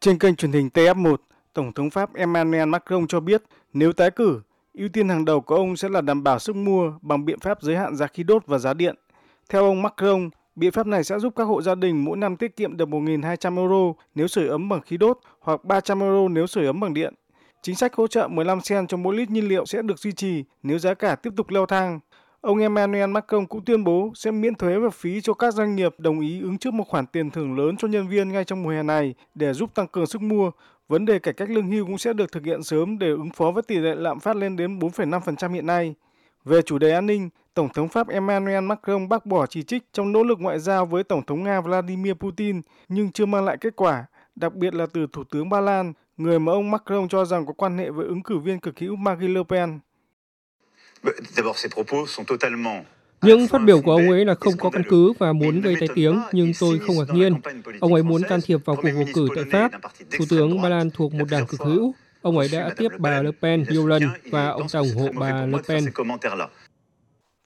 Trên kênh truyền hình TF1, Tổng thống Pháp Emmanuel Macron cho biết nếu tái cử, ưu tiên hàng đầu của ông sẽ là đảm bảo sức mua bằng biện pháp giới hạn giá khí đốt và giá điện. Theo ông Macron, biện pháp này sẽ giúp các hộ gia đình mỗi năm tiết kiệm được 1.200 euro nếu sưởi ấm bằng khí đốt hoặc 300 euro nếu sưởi ấm bằng điện. Chính sách hỗ trợ 15 sen cho mỗi lít nhiên liệu sẽ được duy trì nếu giá cả tiếp tục leo thang. Ông Emmanuel Macron cũng tuyên bố sẽ miễn thuế và phí cho các doanh nghiệp đồng ý ứng trước một khoản tiền thưởng lớn cho nhân viên ngay trong mùa hè này để giúp tăng cường sức mua. Vấn đề cải cách lương hưu cũng sẽ được thực hiện sớm để ứng phó với tỷ lệ lạm phát lên đến 4,5% hiện nay. Về chủ đề an ninh, Tổng thống Pháp Emmanuel Macron bác bỏ chỉ trích trong nỗ lực ngoại giao với Tổng thống Nga Vladimir Putin nhưng chưa mang lại kết quả, đặc biệt là từ Thủ tướng Ba Lan, người mà ông Macron cho rằng có quan hệ với ứng cử viên cực hữu Marine Le Pen. Những phát biểu của ông ấy là không có căn cứ và muốn gây tai tiếng, nhưng tôi không ngạc nhiên. Ông ấy muốn can thiệp vào cuộc bầu cử tại Pháp. Thủ tướng Ba Lan thuộc một đảng cực hữu. Ông ấy đã tiếp bà Le Pen nhiều lần và ông ta ủng hộ bà Le Pen.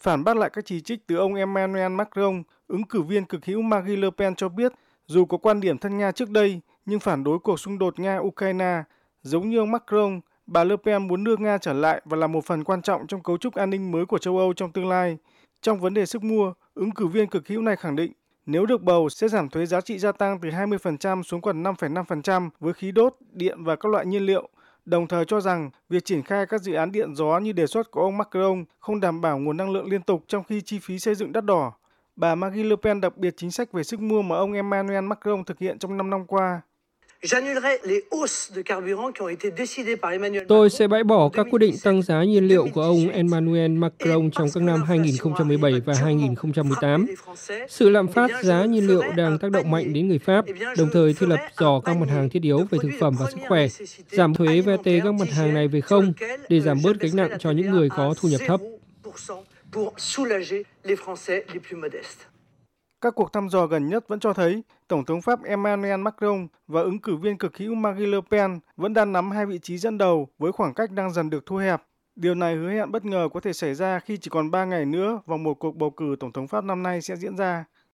Phản bác lại các chỉ trích từ ông Emmanuel Macron, ứng cử viên cực hữu Marine Le Pen cho biết dù có quan điểm thân Nga trước đây nhưng phản đối cuộc xung đột Nga-Ukraine. Giống như ông Macron, bà Le Pen muốn đưa Nga trở lại và là một phần quan trọng trong cấu trúc an ninh mới của châu Âu trong tương lai. Trong vấn đề sức mua, ứng cử viên cực hữu này khẳng định nếu được bầu sẽ giảm thuế giá trị gia tăng từ 20% xuống còn 5,5% với khí đốt, điện và các loại nhiên liệu, đồng thời cho rằng việc triển khai các dự án điện gió như đề xuất của ông Macron không đảm bảo nguồn năng lượng liên tục trong khi chi phí xây dựng đắt đỏ. Bà Marine Le Pen đặc biệt chính sách về sức mua mà ông Emmanuel Macron thực hiện trong 5 năm qua. Tôi sẽ bãi bỏ các quyết định tăng giá nhiên liệu của ông Emmanuel Macron trong các năm 2017 và 2018. Sự lạm phát giá nhiên liệu đang tác động mạnh đến người Pháp, đồng thời thiết lập dò các mặt hàng thiết yếu về thực phẩm và sức khỏe, giảm thuế VAT các mặt hàng này về không để giảm bớt gánh nặng cho những người có thu nhập thấp. Các cuộc thăm dò gần nhất vẫn cho thấy Tổng thống Pháp Emmanuel Macron và ứng cử viên cực hữu Marine Le Pen vẫn đang nắm hai vị trí dẫn đầu với khoảng cách đang dần được thu hẹp. Điều này hứa hẹn bất ngờ có thể xảy ra khi chỉ còn 3 ngày nữa vào một cuộc bầu cử Tổng thống Pháp năm nay sẽ diễn ra.